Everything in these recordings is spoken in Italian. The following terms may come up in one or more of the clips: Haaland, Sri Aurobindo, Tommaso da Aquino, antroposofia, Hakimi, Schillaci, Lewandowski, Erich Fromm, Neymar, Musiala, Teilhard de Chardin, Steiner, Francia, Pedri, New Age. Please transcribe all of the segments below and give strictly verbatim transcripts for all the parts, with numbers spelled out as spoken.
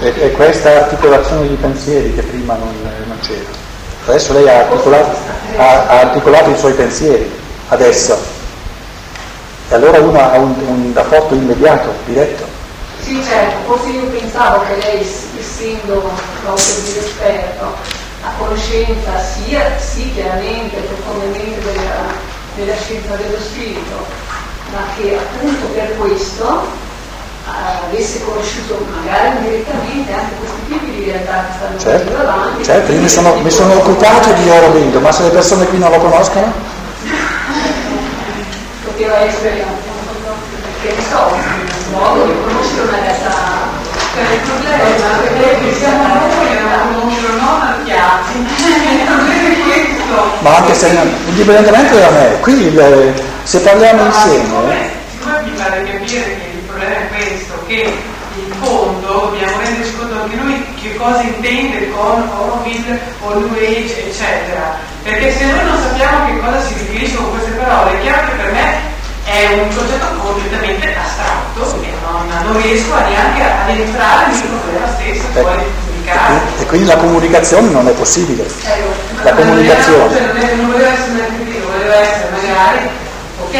È, è questa articolazione di pensieri che prima non, non c'era. Adesso lei ha articolato, ha, ha articolato i suoi pensieri, adesso. E allora uno ha un, un rapporto immediato, diretto. Sì, certo, forse io pensavo che lei, essendo un esperto, a conoscenza sia, sì, chiaramente, profondamente della, della scienza dello spirito, ma che appunto per questo avesse conosciuto magari direttamente anche questi tipi di realtà che stanno certo, davanti. Certo, io mi sono, mi sono occupato di Aurobindo, ma se le persone qui non lo conoscono? Poteva essere che ne so, un modo di conoscere una realtà. Cioè il problema è che siamo noi a un non piazzi. Il problema è questo. Ma anche se indipendentemente da me, qui le, se parliamo insieme. Siccome mi pare capire che che in fondo dobbiamo renderci conto anche noi che cosa intende con Aurobindo o New Age eccetera, perché se noi non sappiamo che cosa si riferisce con queste parole, è chiaro che per me è un concetto completamente astratto e non, non riesco neanche ad entrare nel problema stesso e poi comunicare, e quindi la comunicazione non è possibile. Eh, la comunicazione non, era, cioè, non voleva essere una critica, voleva essere magari ok,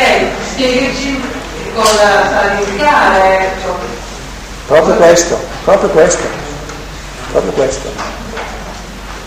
spiegaci cosa sta a indicare. Proprio questo, proprio questo, proprio questo.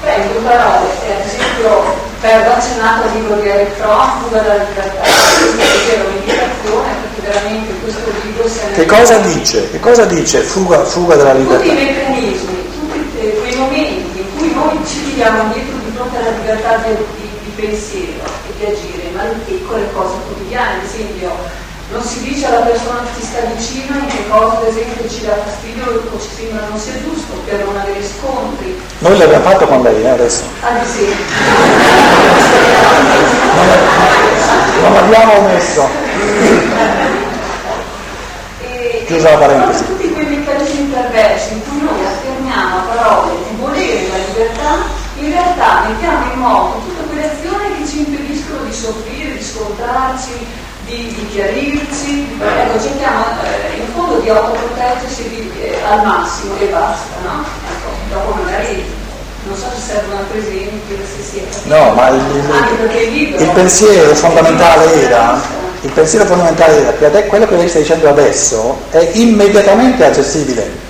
Prendo parole, ad esempio, per accennato al libro di Erich Fromm, Fuga dalla libertà, che è l'unificazione, perché veramente questo libro si è... Che cosa dice? Che cosa dice Fuga, fuga dalla libertà? Tutti i meccanismi, tutti quei momenti in cui noi ci tiriamo dietro di fronte alla libertà di, di, di pensiero e di agire, ma in piccole cose quotidiane, ad esempio... Non si dice alla persona che ti sta vicino in che cosa, ad esempio, ci dà fastidio o ci sembra non sia giusto per non avere scontri. Noi l'abbiamo fatto con lei, eh, adesso. Ad esempio. Non, non l'abbiamo omesso. E, chiusa la parentesi. Tutti quei meccanismi perversi in cui noi affermiamo a parole di volere la libertà, in realtà mettiamo in moto tutte quelle azioni che ci impediscono di soffrire, di scontrarci, Di, di chiarirci, ecco, cerchiamo eh, in fondo di autoproteggersi eh, al massimo e basta, no? Ecco, dopo magari non so se servono altri esempi, se si è no, ma il, il, il pensiero fondamentale era il pensiero fondamentale era che adè, quello che lei sta dicendo adesso è immediatamente accessibile.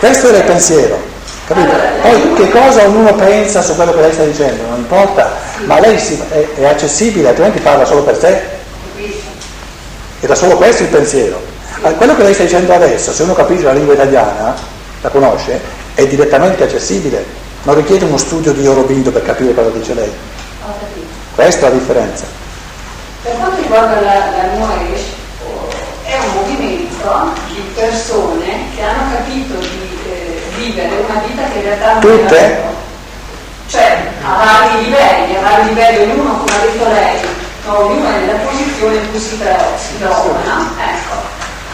Questo era il pensiero, capito? Poi che cosa ognuno pensa su quello che lei sta dicendo, non importa. Ma lei si, è, è accessibile, altrimenti parla solo per sé. Era solo questo il pensiero. Quello che lei sta dicendo adesso, se uno capisce la lingua italiana, la conosce, è direttamente accessibile. Non richiede uno studio di Aurobindo per capire cosa dice lei. Ho capito. Questa è la differenza. Per quanto riguarda la, la New Age, è un movimento di persone che hanno capito di eh, vivere una vita che in realtà non è la loro. Cioè a vari livelli, a vari livelli, ognuno, come ha detto lei, ognuno è nella posizione in cui si trova, no? Ecco.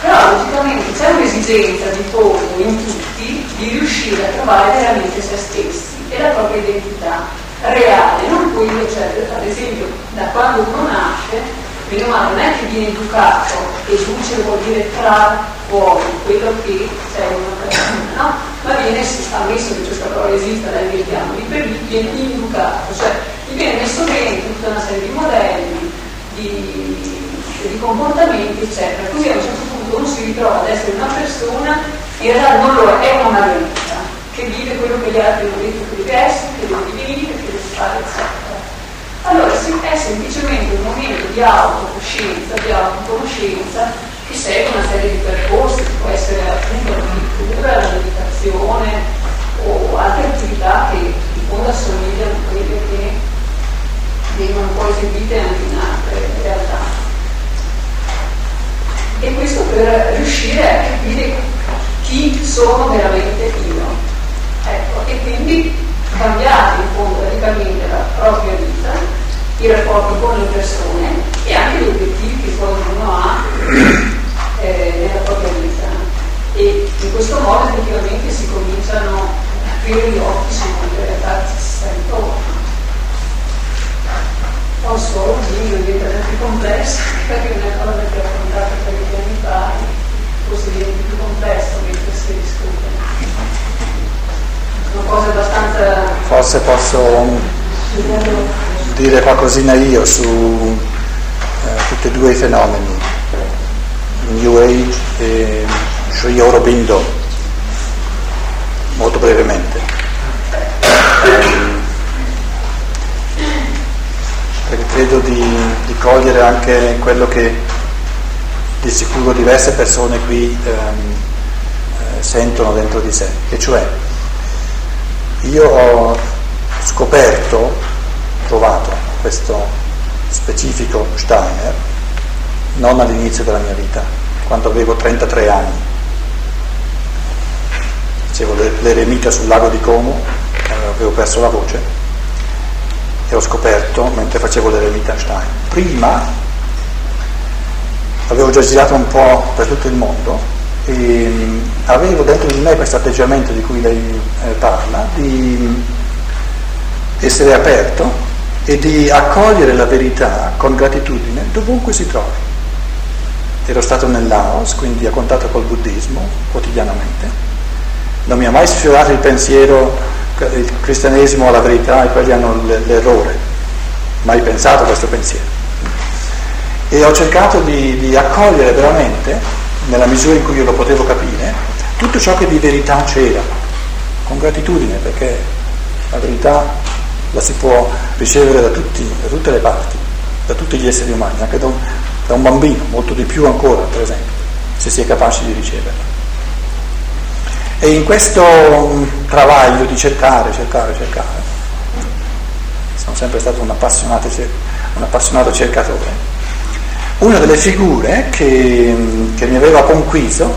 Però logicamente c'è un'esigenza di fondo in tutti di riuscire a trovare veramente se stessi e la propria identità reale, non quello, cioè, ad esempio, da quando uno nasce, meno male non è che viene educato, educe vuol dire tra uomo, quello che c'è una persona, no? Ma viene ammesso che questa parola esista, la inventiamo lì per lì, viene inducato, cioè gli viene messo dentro tutta una serie di modelli, di, di comportamenti, eccetera. Così a un certo punto uno si ritrova ad essere una persona, in realtà non lo è, una marionetta, che vive quello che gli altri hanno detto che deve essere, che deve divenire, che deve fare, eccetera. Allora è semplicemente un momento di autocoscienza, di autoconoscenza, che segue una serie di percorsi, che può essere appunto la pittura, la meditazione o altre attività che in fondo assomigliano a quelle che vengono poi eseguite anche in altre realtà. E questo per riuscire a capire chi sono veramente io. Ecco, e quindi cambiare in fondo radicalmente la propria vita, i rapporti con le persone e anche gli obiettivi che poi uno ha Eh, nella propria vita, e in questo modo effettivamente si cominciano a aprire gli occhi su quelle realtà che si sta intorno. Non solo un libro diventa più complesso, perché non è una cosa che ho raccontato per i piani pari, forse diventa più complesso mentre si discute. forse posso dire qualcosina io su eh, tutti e due i fenomeni, New Age e Sri Aurobindo, molto brevemente, perché credo di, di cogliere anche quello che di sicuro diverse persone qui ehm, sentono dentro di sé, e cioè io ho scoperto, trovato questo specifico Steiner non all'inizio della mia vita, quando avevo trentatré anni, facevo l'eremita sul lago di Como, avevo perso la voce e ho scoperto mentre facevo l'eremita Steiner. Prima avevo già girato un po' per tutto il mondo e avevo dentro di me questo atteggiamento di cui lei eh, parla, di essere aperto e di accogliere la verità con gratitudine dovunque si trovi. Ero stato nel Laos, quindi a contatto col buddismo quotidianamente, non mi ha mai sfiorato il pensiero, il cristianesimo ha la verità e quelli hanno l'errore, mai pensato a questo pensiero, e ho cercato di, di accogliere veramente, nella misura in cui io lo potevo capire, tutto ciò che di verità c'era, con gratitudine, perché la verità la si può ricevere da, tutti, da tutte le parti, da tutti gli esseri umani, anche da un, da un bambino, molto di più ancora, per esempio, se si è capaci di riceverla. E in questo travaglio di cercare, cercare, cercare, sono sempre stato un appassionato, un appassionato cercatore. Una delle figure che, che mi aveva conquiso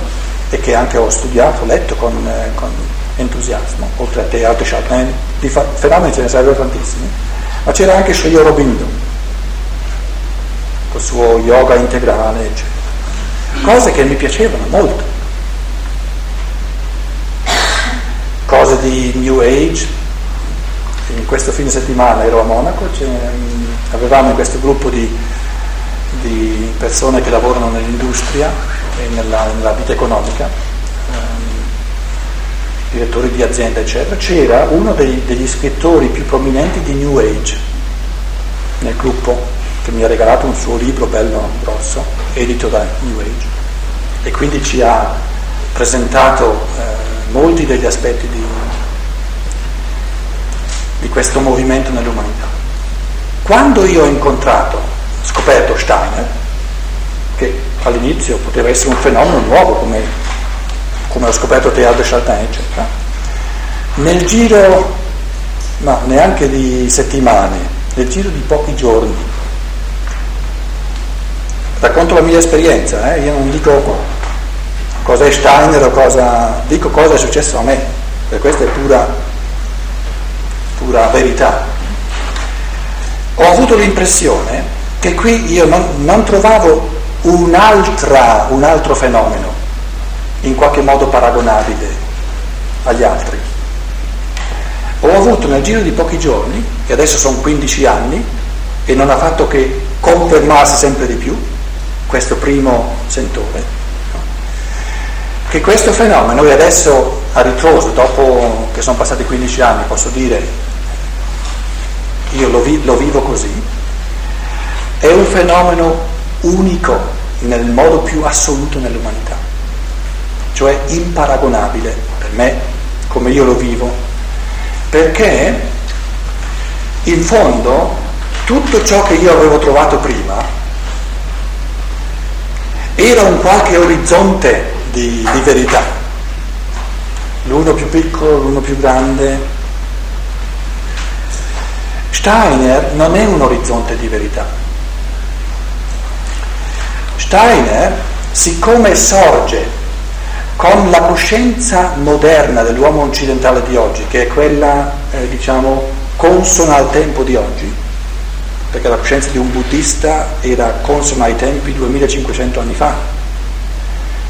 e che anche ho studiato, letto con, con entusiasmo, oltre a Teilhard de Chardin, di fa- fenomeni ce ne sarebbero tantissimi, ma c'era anche Sri Aurobindo, col suo yoga integrale, eccetera. Cose che mi piacevano molto. Cose di New Age. In questo fine settimana ero a Monaco, avevamo in questo gruppo di di persone che lavorano nell'industria e nella, nella vita economica, ehm, direttori di azienda eccetera, c'era uno dei, degli scrittori più prominenti di New Age nel gruppo, che mi ha regalato un suo libro bello grosso, edito da New Age, e quindi ci ha presentato eh, molti degli aspetti di, di questo movimento nell'umanità. Quando io ho incontrato scoperto Steiner, che all'inizio poteva essere un fenomeno nuovo, come, come ho scoperto Teilhard de Chardin eccetera, nel giro ma no, neanche di settimane, nel giro di pochi giorni, racconto la mia esperienza, eh? Io non dico cosa è Steiner o cosa, dico cosa è successo a me, perché questa è pura, pura verità. Ho avuto l'impressione che qui io non, non trovavo un'altra, un altro fenomeno in qualche modo paragonabile agli altri. Ho avuto nel giro di pochi giorni, e adesso sono quindici anni, e non ha fatto che confermarsi sempre di più questo primo sentore, che questo fenomeno, e adesso a ritroso, dopo che sono passati quindici anni, posso dire io lo, vi, lo vivo così, è un fenomeno unico nel modo più assoluto nell'umanità, cioè imparagonabile per me, come io lo vivo, perché in fondo tutto ciò che io avevo trovato prima era un qualche orizzonte di, di verità, l'uno più piccolo, l'uno più grande. Steiner non è un orizzonte di verità. Steiner, siccome sorge con la coscienza moderna dell'uomo occidentale di oggi, che è quella, eh, diciamo, consona al tempo di oggi, perché la coscienza di un buddista era consona ai tempi duemilacinquecento anni fa,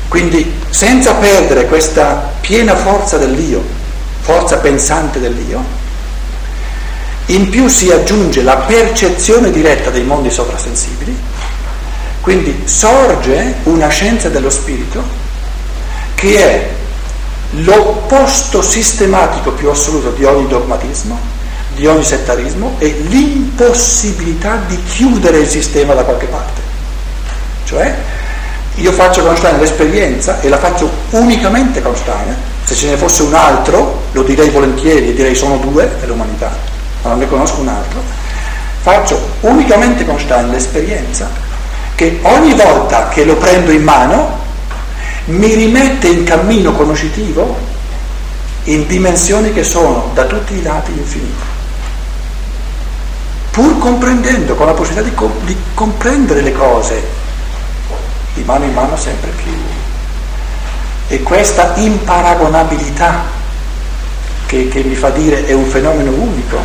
quindi senza perdere questa piena forza dell'io, forza pensante dell'io, in più si aggiunge la percezione diretta dei mondi sovrasensibili. Quindi sorge una scienza dello spirito che è l'opposto sistematico più assoluto di ogni dogmatismo di ogni settarismo è l'impossibilità di chiudere il sistema da qualche parte. Cioè, io faccio con Steiner l'esperienza e la faccio unicamente con Steiner. Se ce ne fosse un altro, lo direi volentieri, direi sono due nell'umanità, ma non ne conosco un altro. Faccio unicamente con Steiner l'esperienza che ogni volta che lo prendo in mano mi rimette in cammino conoscitivo in dimensioni che sono da tutti i lati infinite, pur comprendendo, con la possibilità di, co- di comprendere le cose di mano in mano sempre più. E questa imparagonabilità che, che mi fa dire è un fenomeno unico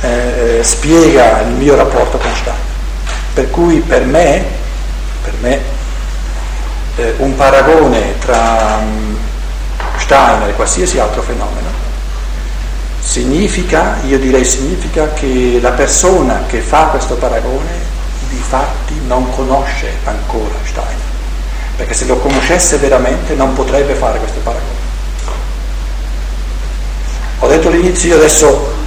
eh, spiega il mio rapporto con Steiner. Per cui per me, per me eh, un paragone tra um, Steiner e qualsiasi altro fenomeno significa, io direi significa che la persona che fa questo paragone di fatti non conosce ancora Steiner, perché se lo conoscesse veramente non potrebbe fare questo paragone. Ho detto all'inizio, adesso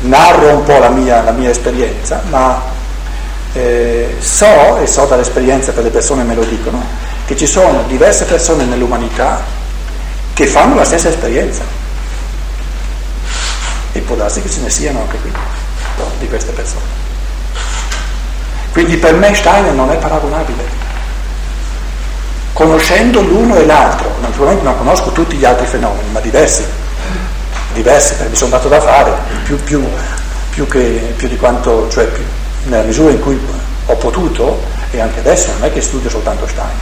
narro un po' la mia, la mia esperienza, ma eh, so, e so dall'esperienza per le persone me lo dicono, che ci sono diverse persone nell'umanità che fanno la stessa esperienza, e può darsi che ce ne siano anche qui di queste persone. Quindi per me Steiner non è paragonabile, conoscendo l'uno e l'altro. Naturalmente non conosco tutti gli altri fenomeni, ma diversi diversi perché mi sono dato da fare più, più, più, che, più di quanto, cioè più, nella misura in cui ho potuto. E anche adesso non è che studio soltanto Steiner.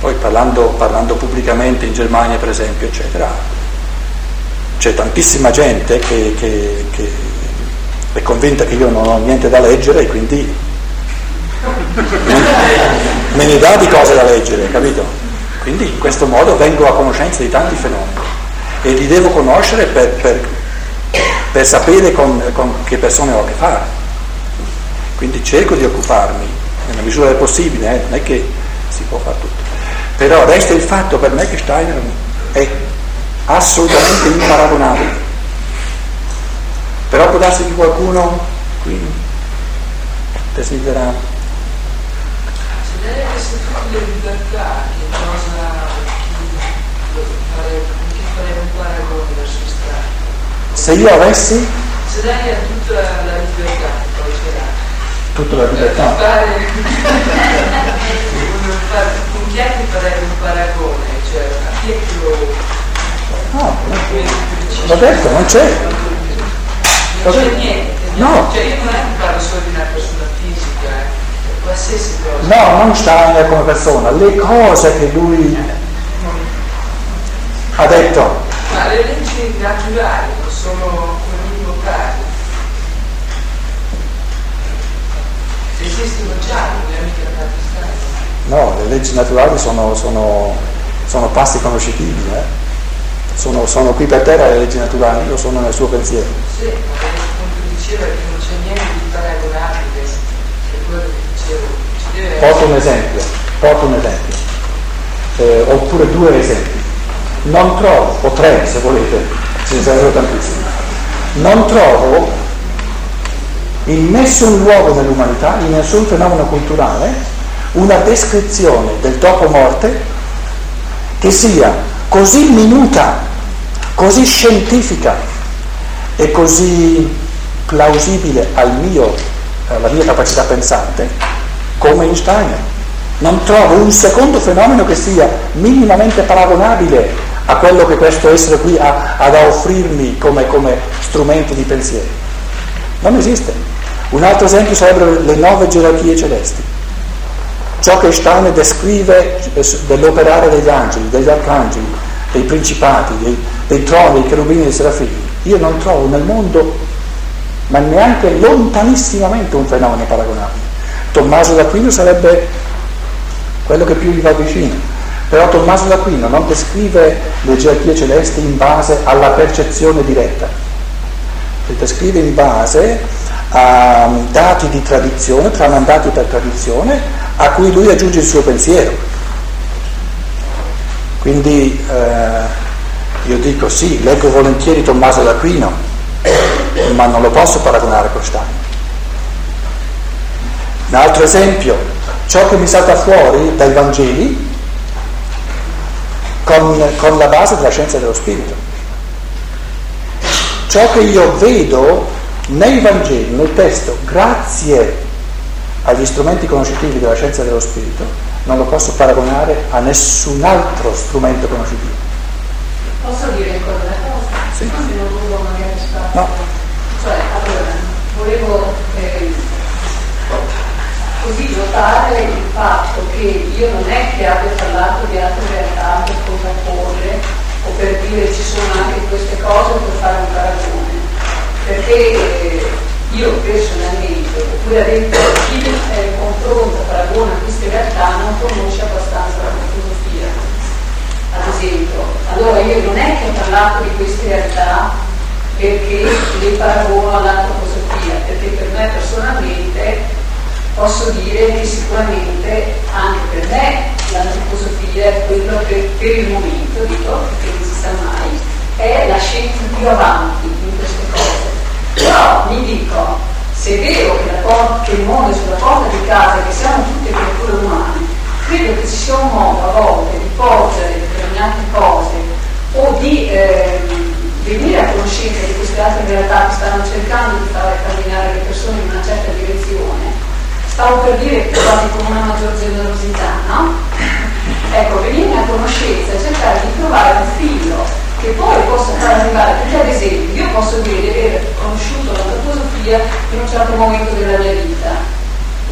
Poi parlando, parlando pubblicamente in Germania, per esempio, eccetera, c'è tantissima gente che, che, che è convinta che io non ho niente da leggere, e quindi me ne dà di cose da leggere, capito? Quindi in questo modo vengo a conoscenza di tanti fenomeni, e li devo conoscere per, per, per sapere con, con che persone ho a che fare. Quindi cerco di occuparmi nella misura del possibile, eh? Non è che si può fare tutto. Però resta il fatto per me che Steiner è assolutamente imparagonabile. Però può darsi che qualcuno qui desidera. Se lei avesse più libertà, che cosa farebbe, farebbe un paragone verso Steiner? Se io avessi? Se lei ha tutta la libertà, poi c'era. Tutta la libertà? Con chi è che farebbe un paragone? Cioè, a chi è che lo. No, l'ho detto, non c'è. Non c'è niente. No. Cioè io non è che parlo solo di una persona fisica, eh. Qualsiasi cosa. No, non Steiner come persona, le cose che lui ha detto. Ma le leggi naturali non sono invocate. Esistono già, non è mica fatta. No, le leggi naturali sono, sono, sono passi conoscitivi, eh. Sono, sono qui per terra le leggi naturali, lo sono nel suo pensiero. Sì, perché appunto diceva che non c'è niente di paragonabile, è quello che dicevo. Porto un esempio, porto un esempio, eh, oppure due esempi. Non trovo, o tre se volete, ce ne sarebbero tantissimi. Non trovo in nessun luogo dell'umanità, in nessun fenomeno culturale, una descrizione del dopo morte che sia così minuta, così scientifica e così plausibile al mio, alla mia capacità pensante, come in Steiner. Non trovo un secondo fenomeno che sia minimamente paragonabile a quello che questo essere qui ha, ha da offrirmi come, come strumento di pensiero. Non esiste. Un altro esempio sarebbero le nove gerarchie celesti. Ciò che Steiner descrive dell'operare degli angeli, degli arcangeli, dei principati, dei, dei troni, dei cherubini, dei serafini, io non trovo nel mondo, ma neanche lontanissimamente, un fenomeno paragonabile. Tommaso da Aquino sarebbe quello che più gli va vicino, però Tommaso da Aquino non descrive le gerarchie celesti in base alla percezione diretta, le descrive in base a dati di tradizione, tramandati per tradizione, a cui lui aggiunge il suo pensiero. Quindi eh, Io dico sì, leggo volentieri Tommaso da Aquino, ma non lo posso paragonare con Steiner. Un altro esempio, ciò che mi salta fuori dai Vangeli con, con la base della scienza dello spirito. Ciò che io vedo nei Vangeli, nel testo, grazie agli strumenti conoscitivi della scienza dello spirito, non lo posso paragonare a nessun altro strumento conoscitivo. Posso dire ancora una cosa? Sì. No, se non volevo magari stare... No. Cioè, allora, volevo eh, così notare il fatto che io non è che abbia parlato di altre realtà per contrapporre o per dire ci sono anche queste cose per fare un paragone, perché eh, io personalmente, oppure avendo chi eh, confronta, paragona queste realtà, non conosce abbastanza la filosofia, ad esempio. Allora io non è che ho parlato di queste realtà perché le paragono all'antroposofia, perché per me personalmente posso dire che sicuramente anche per me l'antroposofia è quello che per il momento, dico, perché non si sa mai, è la scienza più avanti in queste cose. Però mi dico, se è vero che, la porta, che il mondo è sulla porta di casa, che siamo tutte creature umane, credo che ci sia un modo a volte di porgere determinate cose o di eh, venire a conoscenza di queste altre realtà che stanno cercando di fare camminare le persone in una certa direzione. Stavo per dire che quasi con una maggior generosità, no? Ecco, venire a conoscenza e cercare di trovare un filo che poi posso far arrivare, perché ad esempio io posso dire di aver conosciuto la filosofia in un certo momento della mia vita,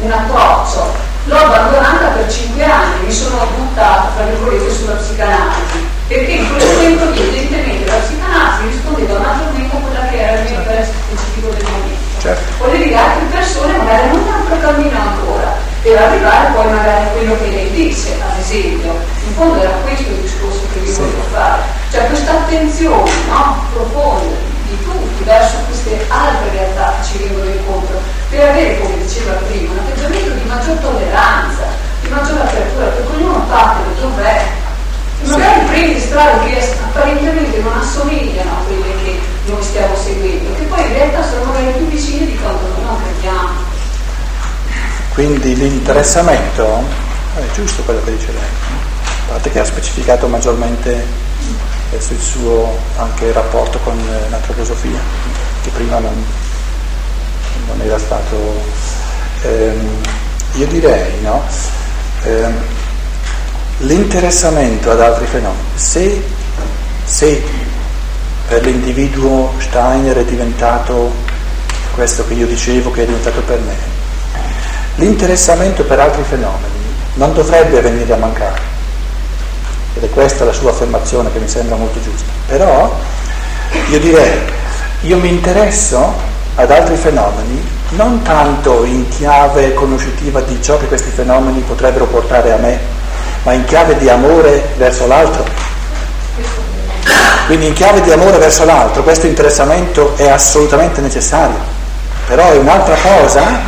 un approccio, l'ho abbandonata per cinque anni, mi sono buttata tra virgolette sulla psicanalisi, perché in quel momento lì evidentemente la psicanalisi rispondeva maggiormente a quella che era il mio interesse specifico del momento. Certo. Volevi che altre persone magari non tanto camminano ancora, per arrivare poi magari a quello che lei dice, ad esempio, in fondo era questo il discorso che io volevo fare. Cioè questa attenzione, no, profonda di tutti verso queste altre realtà che ci vengono incontro, per avere, come diceva prima, un atteggiamento di maggior tolleranza, di maggior apertura, perché ognuno parte da dov'è, e magari prende strade che apparentemente non assomigliano a quelle che noi stiamo seguendo, che poi in realtà sono magari più vicine di quanto noi crediamo. Quindi l'interessamento è giusto quello che dice lei, a parte che ha specificato maggiormente sul suo anche rapporto con l'antroposofia, che prima non, non era stato ehm, io direi no ehm, l'interessamento ad altri fenomeni, se, se per l'individuo Steiner è diventato questo che io dicevo che è diventato per me, l'interessamento per altri fenomeni non dovrebbe venire a mancare. Ed è questa la sua affermazione che mi sembra molto giusta. Però io direi, io mi interesso ad altri fenomeni non tanto in chiave conoscitiva di ciò che questi fenomeni potrebbero portare a me, ma in chiave di amore verso l'altro. Quindi in chiave di amore verso l'altro questo interessamento è assolutamente necessario. Però è un'altra cosa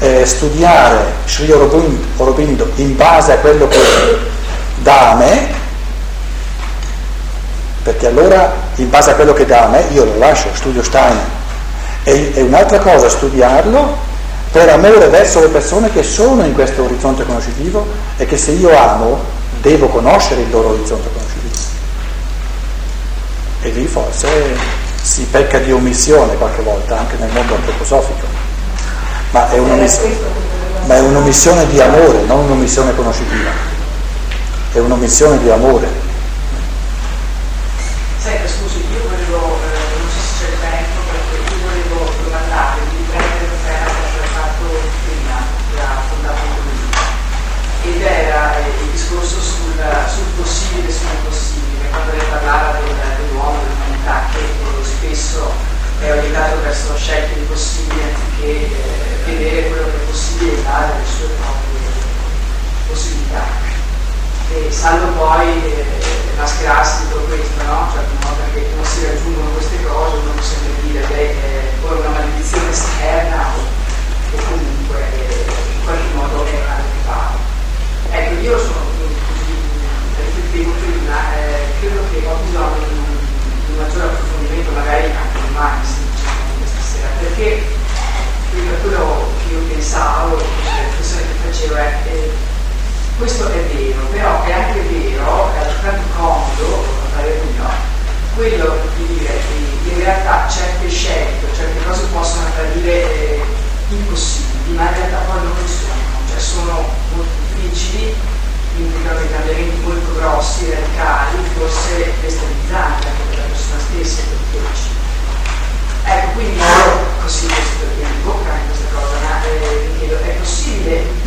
eh, studiare Sri Aurobindo in base a quello che da me, perché allora in base a quello che da me io lo lascio, studio Steiner, e, è un'altra cosa studiarlo per amore verso le persone che sono in questo orizzonte conoscitivo e che se io amo devo conoscere il loro orizzonte conoscitivo, e lì forse si pecca di omissione qualche volta anche nel mondo antroposofico, ma è un'omissione, ma è un'omissione di amore, non un'omissione conoscitiva, è un'omissione di amore. Senta, scusi, io volevo, eh, non so se c'è il tempo, perché io volevo domandare di prendere terra che ha fatto prima, che ha fondato il ed era eh, il discorso sul, sul possibile e sull'impossibile, quando lei parlava del, dell'uomo, dell'umanità, che spesso è orientato verso scelte impossibili anziché eh, vedere quello che è possibile e dare le sue proprie possibilità. E salvo poi eh, mascherarsi tutto questo, no? Cioè una volta che non si raggiungono queste cose uno può sempre dire che è poi una maledizione esterna o, o comunque eh, in qualche modo è arrepentata. Ecco, io sono riflettevo prima, eh, credo che ho bisogno di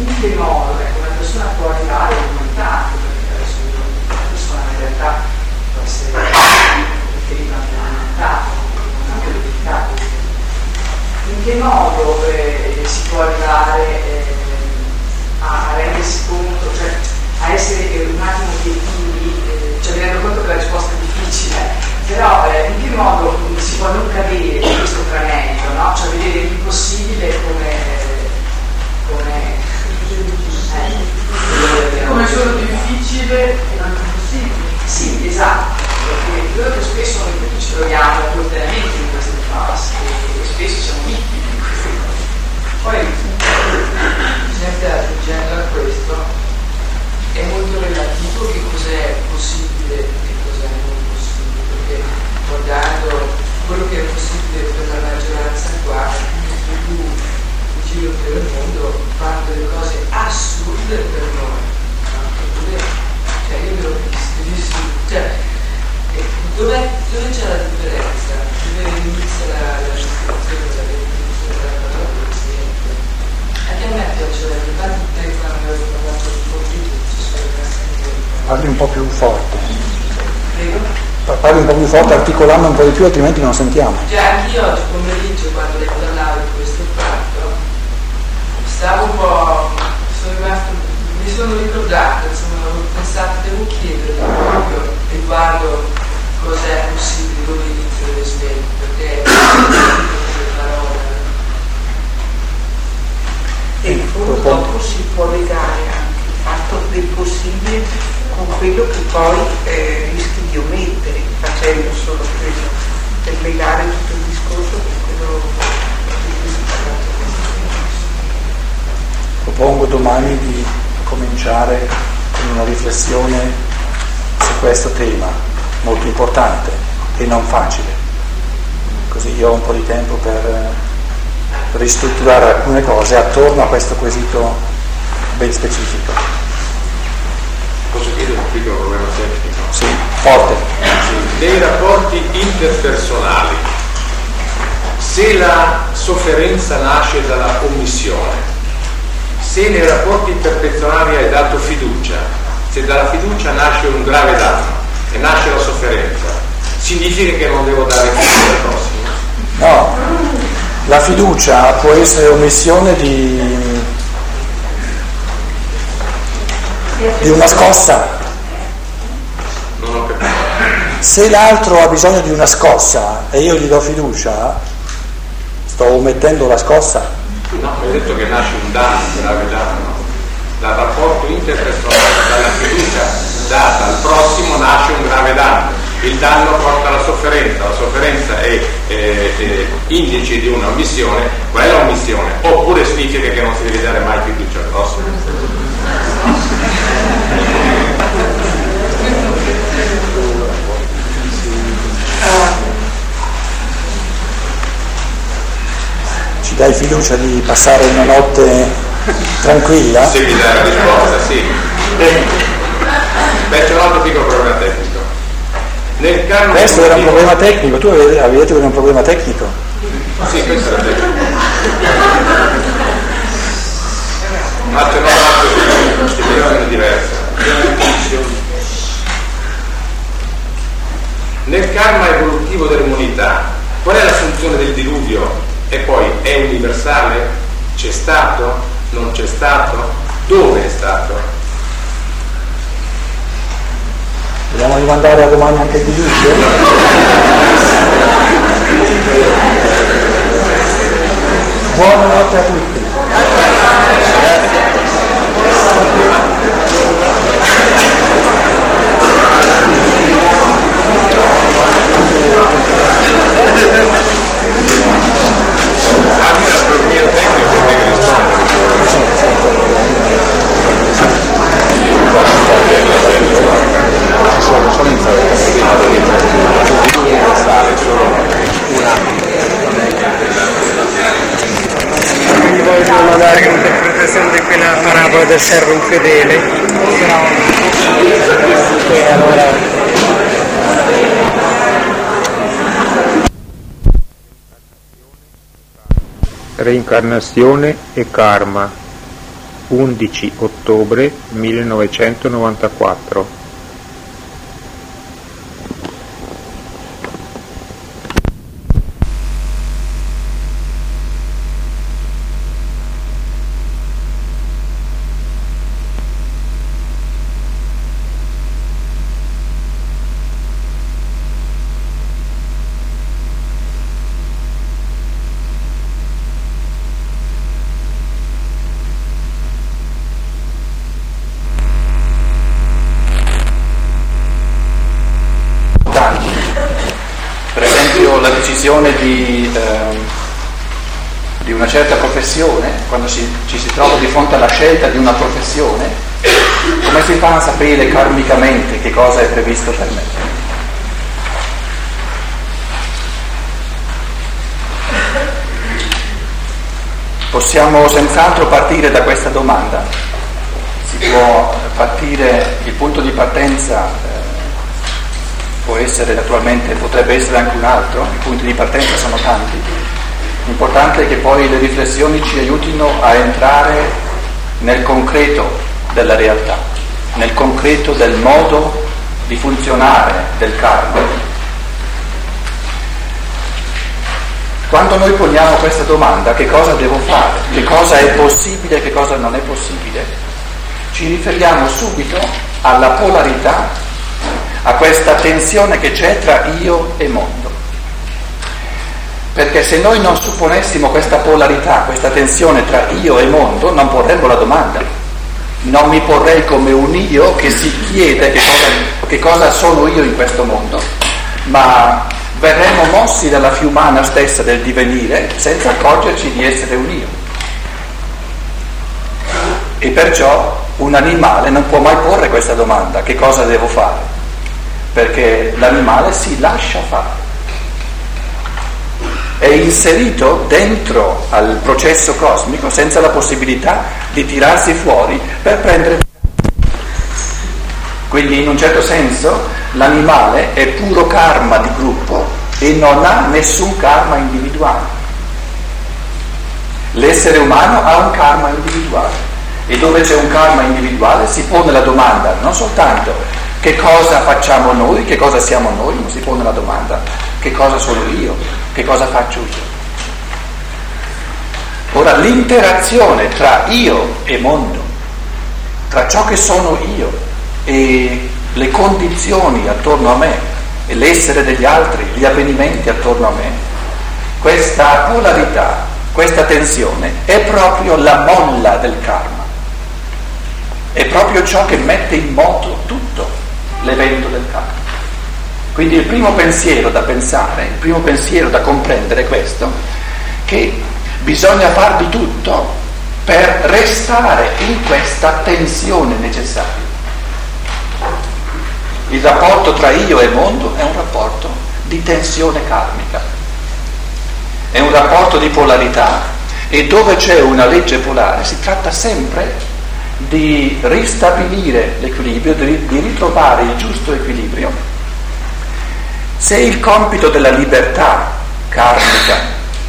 tutti i modi che una persona può arrivare a diventare, perché adesso io, una persona in realtà può essere riferita anche all'alimentato, anche all'alimentato. In che modo eh, si può arrivare eh, a rendersi conto, cioè a essere un attimo obiettivi, eh, cioè mi rendo conto che la risposta è difficile, però eh, in che modo si può non cadere in questo tranello, no? Cioè vedere l'impossibile come come, eh, come solo difficile e non impossibile. Sì, esatto, perché credo che spesso noi tutti ci troviamo quotidianamente in queste fasi e spesso siamo vittime in queste cose. Poi sempre aggiungendo a questo è molto relativo che cos'è possibile. Guardando quello che è possibile per la maggioranza qua, più in giro per il mondo fanno delle cose assurde per noi, no? Cioè io ve l'ho visto, cioè dov'è, dove c'è la differenza? Dove inizia la distruzione, dove inizia la cosa precedente? Anche a me piaceva che tanti tempi quando avevo parlato di conflitto ci sono sempre. Parli un po' più forte. Prego? Parli un po' più forte, articolando un po' di più, altrimenti non sentiamo. Cioè, anche io oggi pomeriggio, quando lei parlava di questo fatto, stavo un po'. Sono rimasto, mi sono ricordato, insomma, ho pensato, devo chiedere proprio riguardo cos'è possibile, dove inizio le sveglie, perché e purtroppo si può legare anche il fatto del possibile con quello che poi eh, rischi di omettere, facendo solo quello, per legare tutto il discorso con quello che si parla. Propongo domani di cominciare con una riflessione su questo tema, molto importante e non facile. Così io ho un po' di tempo per ristrutturare alcune cose attorno a questo quesito ben specifico. Posso chiedere un piccolo problema tecnico? Sì, forte. Dei rapporti interpersonali. Se la sofferenza nasce dalla omissione, se nei rapporti interpersonali hai dato fiducia, se dalla fiducia nasce un grave danno e nasce la sofferenza, significa che non devo dare fiducia al prossimo? No, la fiducia può essere omissione di... di una scossa. Se l'altro ha bisogno di una scossa e io gli do fiducia, sto omettendo la scossa. No, mi hai detto che nasce un danno, un grave danno. Dal rapporto interpersonale, dalla fiducia data al prossimo nasce un grave danno. Il danno porta alla sofferenza, la sofferenza è, è, è indice di una omissione. Qual è l'omissione? Oppure significa che non si deve dare mai fiducia al prossimo. Ci dai fiducia di passare una notte tranquilla? Se mi dai la risposta, sì. Beh, c'è un altro piccolo problema tecnico. Nel caso questo era un problema tecnico, tu avevi detto che era un problema tecnico? Sì, questo era tecnico. Ma c'è un altro problema diverso. Nel karma evolutivo dell'umanità, qual è la funzione del diluvio? E poi è universale? C'è stato? Non c'è stato? Dove è stato? Vogliamo rimandare a domani anche il diluvio? Buonanotte a tutti. Voglio dare un'interpretazione di quella parabola del servo infedele, e allora reincarnazione e karma. undici ottobre millenovecentonovantaquattro. Di, eh, di una certa professione, quando si, ci si trova di fronte alla scelta di una professione, come si fa a sapere karmicamente che cosa è previsto per me? Possiamo senz'altro partire da questa domanda. Si può partire, il punto di partenza eh, può essere naturalmente, potrebbe essere anche un altro, i punti di partenza sono tanti. L'importante è che poi le riflessioni ci aiutino a entrare nel concreto della realtà, nel concreto del modo di funzionare del karma. Quando noi poniamo questa domanda, che cosa devo fare, che cosa è possibile e che cosa non è possibile, ci riferiamo subito alla polarità, a questa tensione che c'è tra io e mondo. Perché se noi non supponessimo questa polarità, questa tensione tra io e mondo, non porremmo la domanda. Non mi porrei come un io che si chiede che cosa, che cosa sono io in questo mondo, ma verremmo mossi dalla fiumana stessa del divenire senza accorgerci di essere un io. E perciò un animale non può mai porre questa domanda, che cosa devo fare? Perché l'animale si lascia fare, è inserito dentro al processo cosmico senza la possibilità di tirarsi fuori per prendere. Quindi in un certo senso l'animale è puro karma di gruppo e non ha nessun karma individuale. L'essere umano ha un karma individuale, e dove c'è un karma individuale si pone la domanda non soltanto che cosa facciamo noi, che cosa siamo noi, non si pone la domanda che cosa sono io, che cosa faccio io. Ora l'interazione tra io e mondo, tra ciò che sono io e le condizioni attorno a me, e l'essere degli altri, gli avvenimenti attorno a me, questa polarità, questa tensione è proprio la molla del karma, è proprio ciò che mette in moto tutto l'evento del karma. Quindi il primo pensiero da pensare, il primo pensiero da comprendere è questo, che bisogna far di tutto per restare in questa tensione necessaria. Il rapporto tra io e mondo è un rapporto di tensione karmica, è un rapporto di polarità, e dove c'è una legge polare si tratta sempre di ristabilire l'equilibrio, di ritrovare il giusto equilibrio. Se il compito della libertà karmica,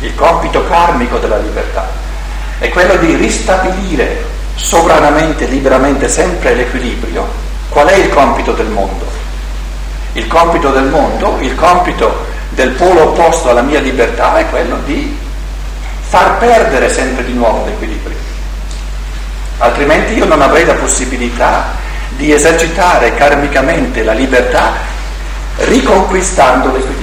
il compito karmico della libertà, è quello di ristabilire sovranamente, liberamente sempre l'equilibrio, qual è il compito del mondo? Il compito del mondo, il compito del polo opposto alla mia libertà è quello di far perdere sempre di nuovo l'equilibrio. Altrimenti io non avrei la possibilità di esercitare karmicamente la libertà riconquistando le sue